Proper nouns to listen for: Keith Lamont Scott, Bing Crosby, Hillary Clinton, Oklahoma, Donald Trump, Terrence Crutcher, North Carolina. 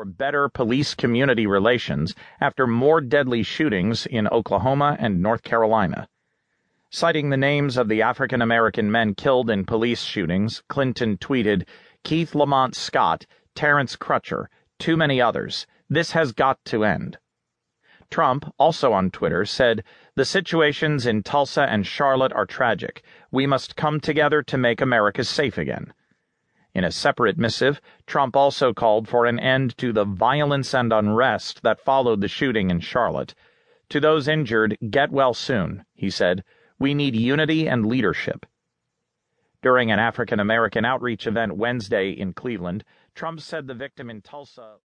for better police-community relations after more deadly shootings in Oklahoma and North Carolina. Citing the names of the African-American men killed in police shootings, Clinton tweeted, "Keith Lamont Scott, Terrence Crutcher, too many others. This has got to end." Trump, also on Twitter, said, "The situations in Tulsa and Charlotte are tragic. We must come together to make America safe again." In a separate missive, Trump also called for an end to the violence and unrest that followed the shooting in Charlotte. "To those injured, get well soon," he said. "We need unity and leadership." During an African-American outreach event Wednesday in Cleveland, Trump said the victim in Tulsa...